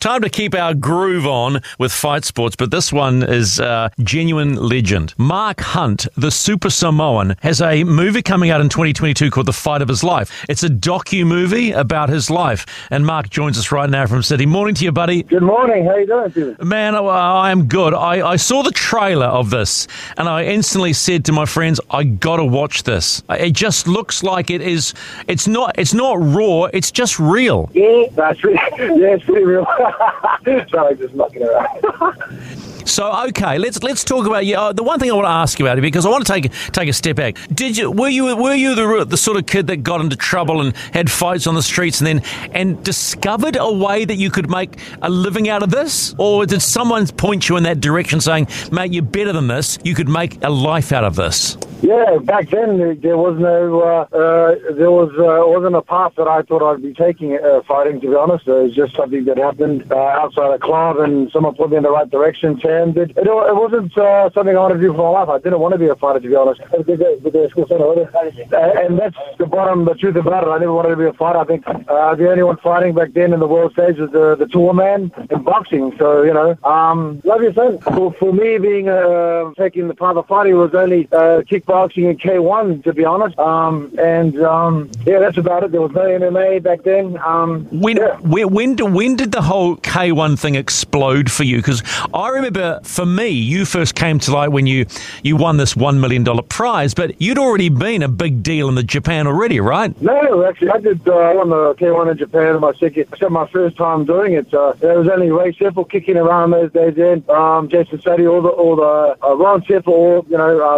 Time to keep our groove on with fight sports, but this one is a genuine legend. Mark Hunt, the Super Samoan, has a movie coming out in 2022 called The Fight of His Life. It's a docu-movie about his life, and Mark joins us right now from Sydney. Morning to you, buddy. Good morning. How you doing, Stephen? Man, I am good. I saw the trailer of this, and I instantly said to my friends, I gotta watch this. It just looks like it is. It's not raw. It's just real. Yeah, that's really, it's pretty real. Sorry, just mucking around. So, okay, let's talk about you. The one thing I want to ask you about it, because I want to take a step back. Were you the sort of kid that got into trouble and had fights on the streets, and discovered a way that you could make a living out of this, or did someone point you in that direction, saying, "Mate, you're better than this. You could make a life out of this"? Yeah, back then there was no, wasn't a path that I thought I'd be taking fighting. To be honest, it was just something that happened outside a club, and someone put me in the right direction. And it wasn't something I wanted to do for my life. I didn't want to be a fighter, to be honest. And that's the truth about it. I never wanted to be a fighter. I think the only one fighting back then in the world stage was the tour man in boxing. So, you know, love your son. For me, being taking the path of fighting was only kickboxing and K1, to be honest. Yeah, that's about it. There was no MMA back then. When did the whole K1 thing explode for you? Because I remember, for me, you first came to light when you won this $1 million prize, but you'd already been a big deal in Japan already, right? No, actually, I did won the K1 in Japan. My first time doing it. There was only Ray Seffel kicking around those days then. Jason Sadie, all the Ron Seffel,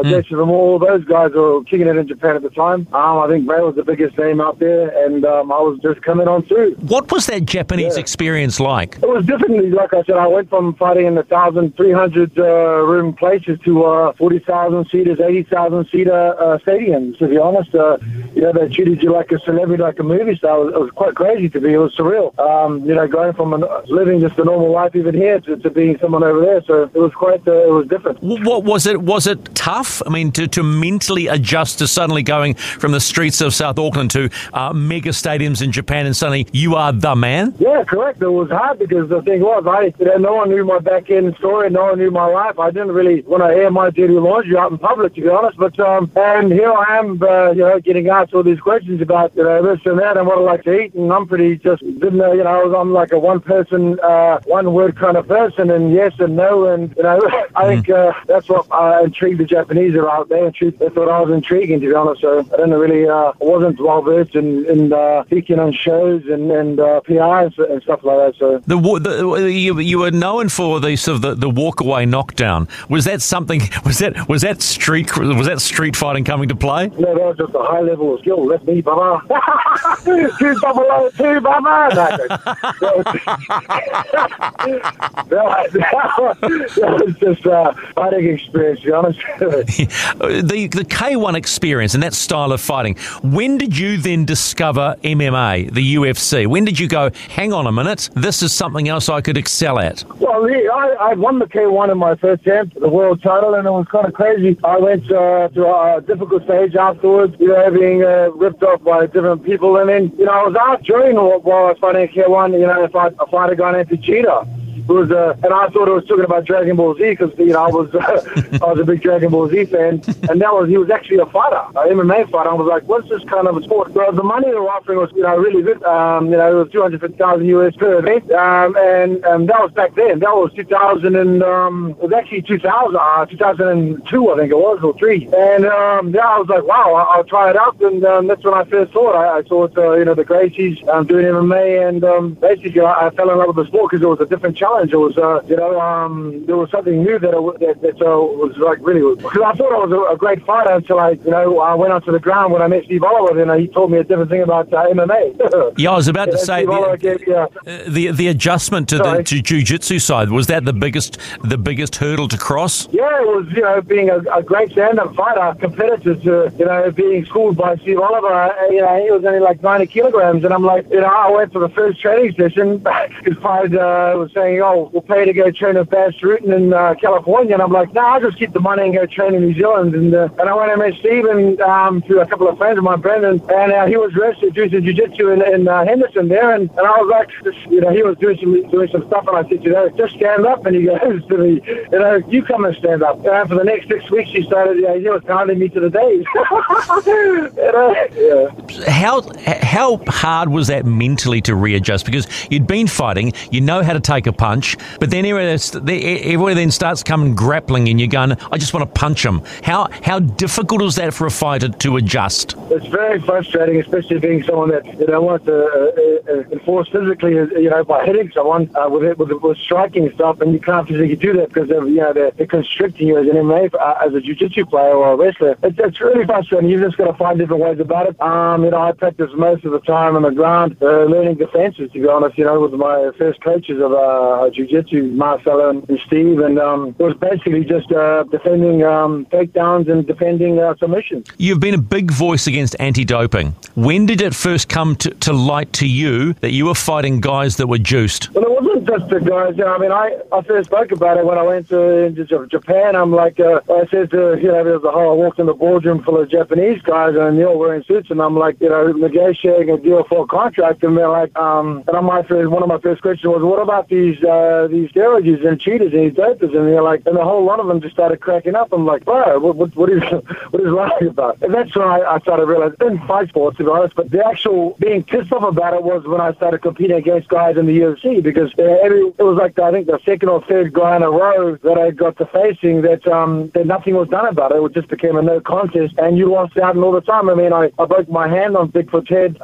Jason Moore, all those guys were kicking it in Japan at the time. I think Ray was the biggest name out there, and I was just coming on through. What was that Japanese experience like? It was different. Like I said, I went from fighting in the 1,300 room places to 40,000 seaters, 80,000 seater stadiums. To be honest, they treated you like a celebrity, like a movie star. It was quite crazy to me. It was surreal. Going from living just a normal life even here to being someone over there. So it was quite, it was different. What was it? Was it tough? I mean, to mentally adjust to suddenly going from the streets of South Auckland to mega stadiums in Japan, and suddenly you are the man. Yeah, correct. It was hard because the thing was, no one knew my back end story. No one knew my life. I didn't really want to air my dirty laundry out in public, to be honest. But and here I am, getting asked all these questions about this and that and what I like to eat. And I'm pretty just didn't know. I'm like a one-person, one-word kind of person, and yes and no. And I think that's what intrigued the Japanese around there. They thought I was intriguing, to be honest. So I didn't really wasn't well versed in speaking on shows and PRs and stuff like that. So you were known for the sort of the walkaway knockdown. Was that something? Was that street fighting coming to play? No, that was just a high level of skill. That's me, Baba. 2-0-2, Baba. That was just fighting experience, to be honest. The K1 experience and that style of fighting. When did you then discover MMA, the UFC? When did you go, hang on a minute, this is something else I could excel at? Well, yeah, I won the K1 in my first attempt, the world title, and it was kind of crazy. I went through a difficult stage afterwards, being ripped off by different people. And then, I was out during while I was fighting K1, if I'd a fighter gone into Cheetah. was, and I thought it was talking about Dragon Ball Z because, you know, I was I was a big Dragon Ball Z fan, and that was, he was actually a fighter, an MMA fighter. I was like, what's this kind of a sport? Well, the money they were offering was, you know, really good. You know, it was $250,000 US per event, and that was back then. That was 2000 and it was actually 2002, I think it was, or 3. And yeah, I was like, wow, I'll try it out, and that's when I first saw it. I saw it, you know, the Gracies doing MMA, and basically I fell in love with the sport because it was a different challenge. It was, you know, there was something new that was like really, because I thought I was a great fighter until I went onto the ground when I met Steve Oliver. Then he told me a different thing about MMA. Yeah, I was about to say the adjustment to the jiu-jitsu side, was that the biggest hurdle to cross? Yeah, it was, you know, being a great stand-up fighter, competitor to, you know, being schooled by Steve Oliver. You know, he was only like 90 kilograms, and I'm like, you know, I went for the first training session because I was saying, oh, we'll pay to go train at Bass Rutten in California, and I'm like, no, I'll just keep the money and go train in New Zealand. And I went and met Steve and through a couple of friends of mine, Brendan, and he was doing jiu-jitsu in Henderson there, and I was like, you know, he was doing some stuff, and I said, you know, just stand up, and he goes to me, you know, you come and stand up. And for the next 6 weeks, he started, you know, he was pounding me to the days. Yeah. How hard was that mentally to readjust? Because you'd been fighting, you know how to take a punch, but then everyone then starts coming grappling, and you're going, I just want to punch him. How difficult was that for a fighter to adjust? It's very frustrating, especially being someone that, you know, wants to enforce physically, you know, by hitting someone with striking stuff, and you can't physically do that because of, you know, they're constricting you as an MMA, as a jiu-jitsu player or a wrestler. It's really frustrating. You've just got to find different ways about it. You know, I practice most of the time on the ground learning defenses, to be honest, you know, with my first coaches of jiu-jitsu, Marcelo and Steve, and it was basically just defending takedowns and defending submissions. You've been a big voice against anti-doping. When did it first come to light to you that you were fighting guys that were juiced? Well, it wasn't just the guys. You know, I mean, I first spoke about it when I went to Japan. I'm like, I said to, you know, there was a whole, I walked in the boardroom full of Japanese guys, and they all wearing suits, and I'm like, you know, negotiating a deal for a contract, and they're like, and one of my first questions was, what about these steroid users and cheaters and these dopers? And they're like, and a whole lot of them just started cracking up. I'm like, bro, what is lying about? And that's when I started realizing, I didn't fight sports, to be honest, but the actual being pissed off about it was when I started competing against guys in the UFC, because it was like, I think the second or third guy in a row that I got to facing that nothing was done about it. It just became a no contest, and you lost out all the time. I mean, I broke my hand on Bigfoot's head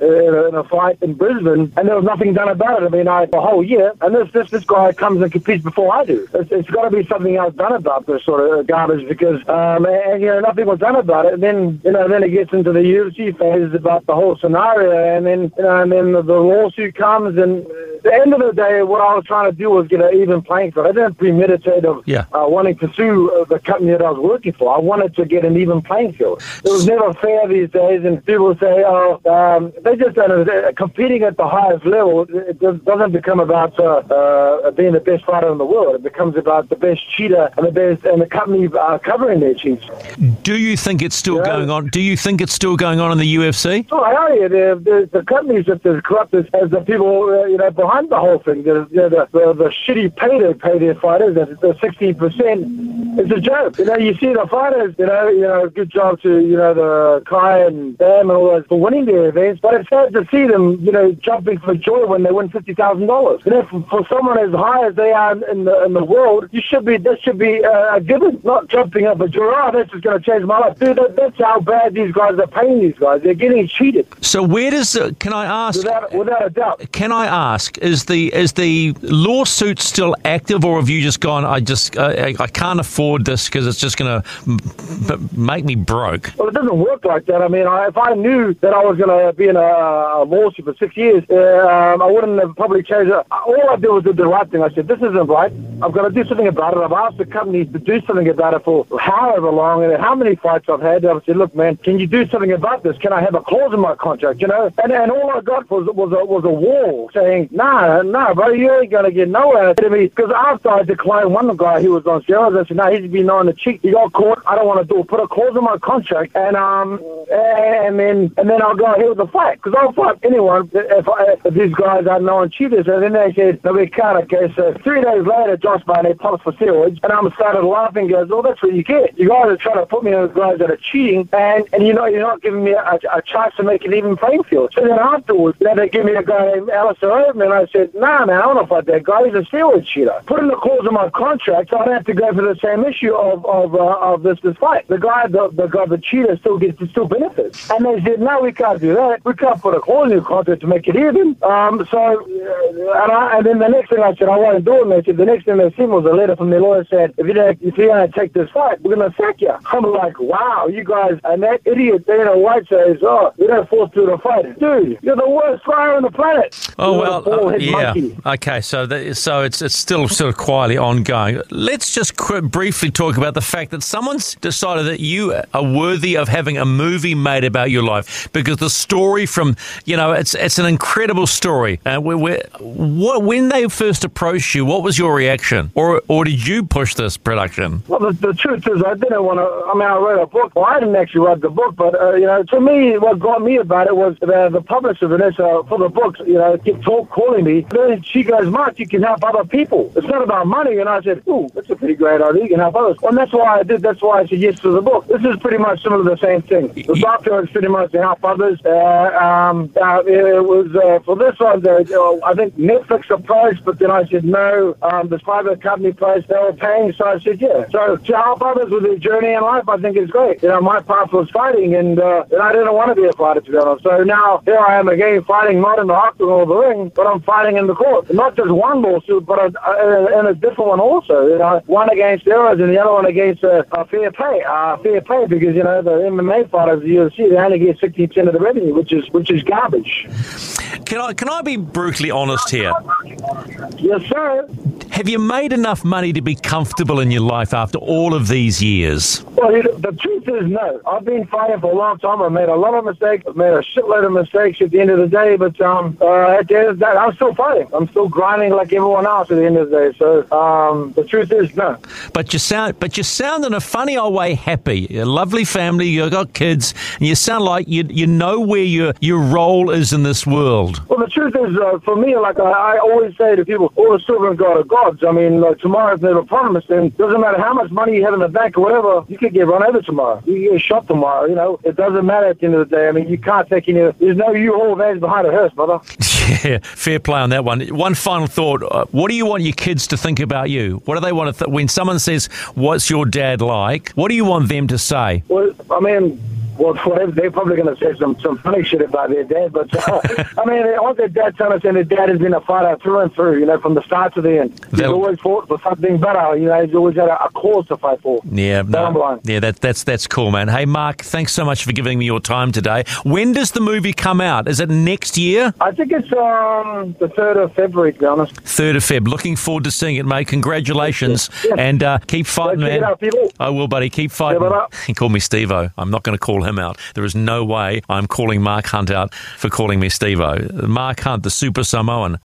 in a fight in Brisbane, and there was nothing done about it. I mean, for a whole year, and this guy comes and competes before I do. It's got to be something else done about this sort of garbage, because and, you know, nothing was done about it. And then, you know, then it gets into the UFC phase about the whole scenario, and then, you know, and then the lawsuit comes, and at the end of the day, what I was trying to do was get an even playing field. I didn't premeditate of wanting to sue the company that I was working for. I wanted to get an even playing field. It was never fair these days, and people say, oh, they just don't know. Competing at the highest level, it doesn't become about being the best fighter in the world. It becomes about the best cheater and the company covering their cheats. Do you think it's still going on? Do you think it's still going on in the UFC? Oh, hell yeah. The companies just as corrupt as the people, you know, behind the whole thing. The shitty pay they pay their fighters, the 16%, it's a joke. You know, you see the fighters, you know, good job to, you know, the Kai and Bam and all those for winning their events, but it's sad to see them, you know, jumping for joy when they win $50,000. You know, for someone as high as they are in the world, that should be a given, not jumping up a giraffe. That's just going to change my life. Dude, that's how bad these guys are paying these guys. They're getting cheated. So where does, can I ask? Without a doubt. Can I ask, is the lawsuit still active, or have you just gone, I can't afford this because it's just going to make me broke? Well, it doesn't work like that. I mean, if I knew that I was going to be in a lawsuit for 6 years, I wouldn't have probably changed it. All I did was do the right thing. I said, this isn't right. I've got to do something about it. I've asked the company to do something about it for however long and how many fights I've had. I've said, look, man, can you do something about this? Can I have a clause in my contract, you know? And all I got was a wall saying, nah, bro, you ain't going to get nowhere. Because after I declined one guy who was on steroids, I said, no, he's been on the cheek. You got caught. I don't want to do it. Put a clause in my contract, and then I'll go ahead with the fight, because I'll fight anyone if these guys are known cheaters. And then they said, no, we can't. Okay, so 3 days later, Josh Barnett pops for steroids, and I'm started laughing. Goes, oh, that's what you get. You guys are trying to put me on the guys that are cheating, and you know you're not giving me a chance to make an even playing field. So then afterwards, they give me a guy named Alistair Overeem, and I said, nah, I don't know about that guy. He's a steroid cheater. Put in the clause in my contract, so I'd have to go for the same issue of this fight. The guy, the cheater still benefits. And they said, no, we can't do that. We can't put a clause in your contract to make it even. So then the next thing I said, I won't do it. And they said, the next thing they seen was a letter from their lawyer said, if you don't take this fight, we're gonna sack you. I'm like, wow, you guys. And that idiot Dana White says, oh, we don't force through the fight, dude. You're the worst fighter on the planet. Oh, well, yeah. Monkey. Okay, so it's still sort of quietly ongoing. Let's just briefly talk about the fact that someone's decided that you are worthy of having a movie made about your life, because the story from, you know, it's an incredible story. When they first approached you, what was your reaction, or did you push this production? Well, the truth is, I didn't want to. I mean, I wrote a book. Well, I didn't actually write the book, but to me, what got me about it was the publisher, Vanessa, for the books. Kept calling me. Then she goes, Mark, you can help other people. It's not about money. And I said, ooh, that's a pretty great idea. You can help others. And that's why I did. That's why I said yes to the book. This is pretty much similar to the same thing. The doctor is pretty much to help others. It was for this one. I think Netflix approached, but then I said no. The private company price they were paying, so I said yeah. So to help others with their journey in life, I think is great. My part was fighting, and I didn't want to be a fighter, to be honest. So now here I am again, fighting not in the octagon or the ring, but I'm fighting in the court. Not just one lawsuit, but a different one also. One against steroids and the other one against fair pay. Fair pay, because the MMA fighters, the UFC, they only get 60% of the revenue, which is garbage. Can I be brutally honest here? Yes, sir. Have you made enough money to be comfortable in your life after all of these years? Well, the truth is no. I've been fighting for a long time. I've made a lot of mistakes. I've made a shitload of mistakes at the end of the day, but at the end of the day, I'm still fighting. I'm still grinding like everyone else at the end of the day. So the truth is no. But you sound in a funny old way happy. You're a lovely family. You've got kids, and you sound like you know where your role is in this world. Well, the truth is, for me, like I always say to people, all the children got to go. I mean, tomorrow's never promised, and doesn't matter how much money you have in the bank or whatever, you could get run over tomorrow. You get shot tomorrow, It doesn't matter at the end of the day. I mean, you can't take any... There's no U-Haul vans behind a hearse, brother. Yeah, fair play on that one. One final thought. What do you want your kids to think about you? What do they want to... when someone says, what's your dad like, what do you want them to say? Well, I mean... well, they're probably going to say some funny shit about their dad, but I mean, all their dad's trying to say their dad has been a fighter through and through, from the start to the end. He's always fought for something better, he's always had a cause to fight for. Yeah, no, yeah, that's cool, man. Hey, Mark, thanks so much for giving me your time today. When does the movie come out? Is it next year? I think it's the 3rd of February, to be honest. 3rd of Feb. Looking forward to seeing it, mate. Congratulations. Yeah. And keep fighting, man. I will, buddy. Keep fighting. He called me Steve-O. I'm not going to call him out. There is no way I'm calling Mark Hunt out for calling me Steve-O. Mark Hunt, the Super Samoan.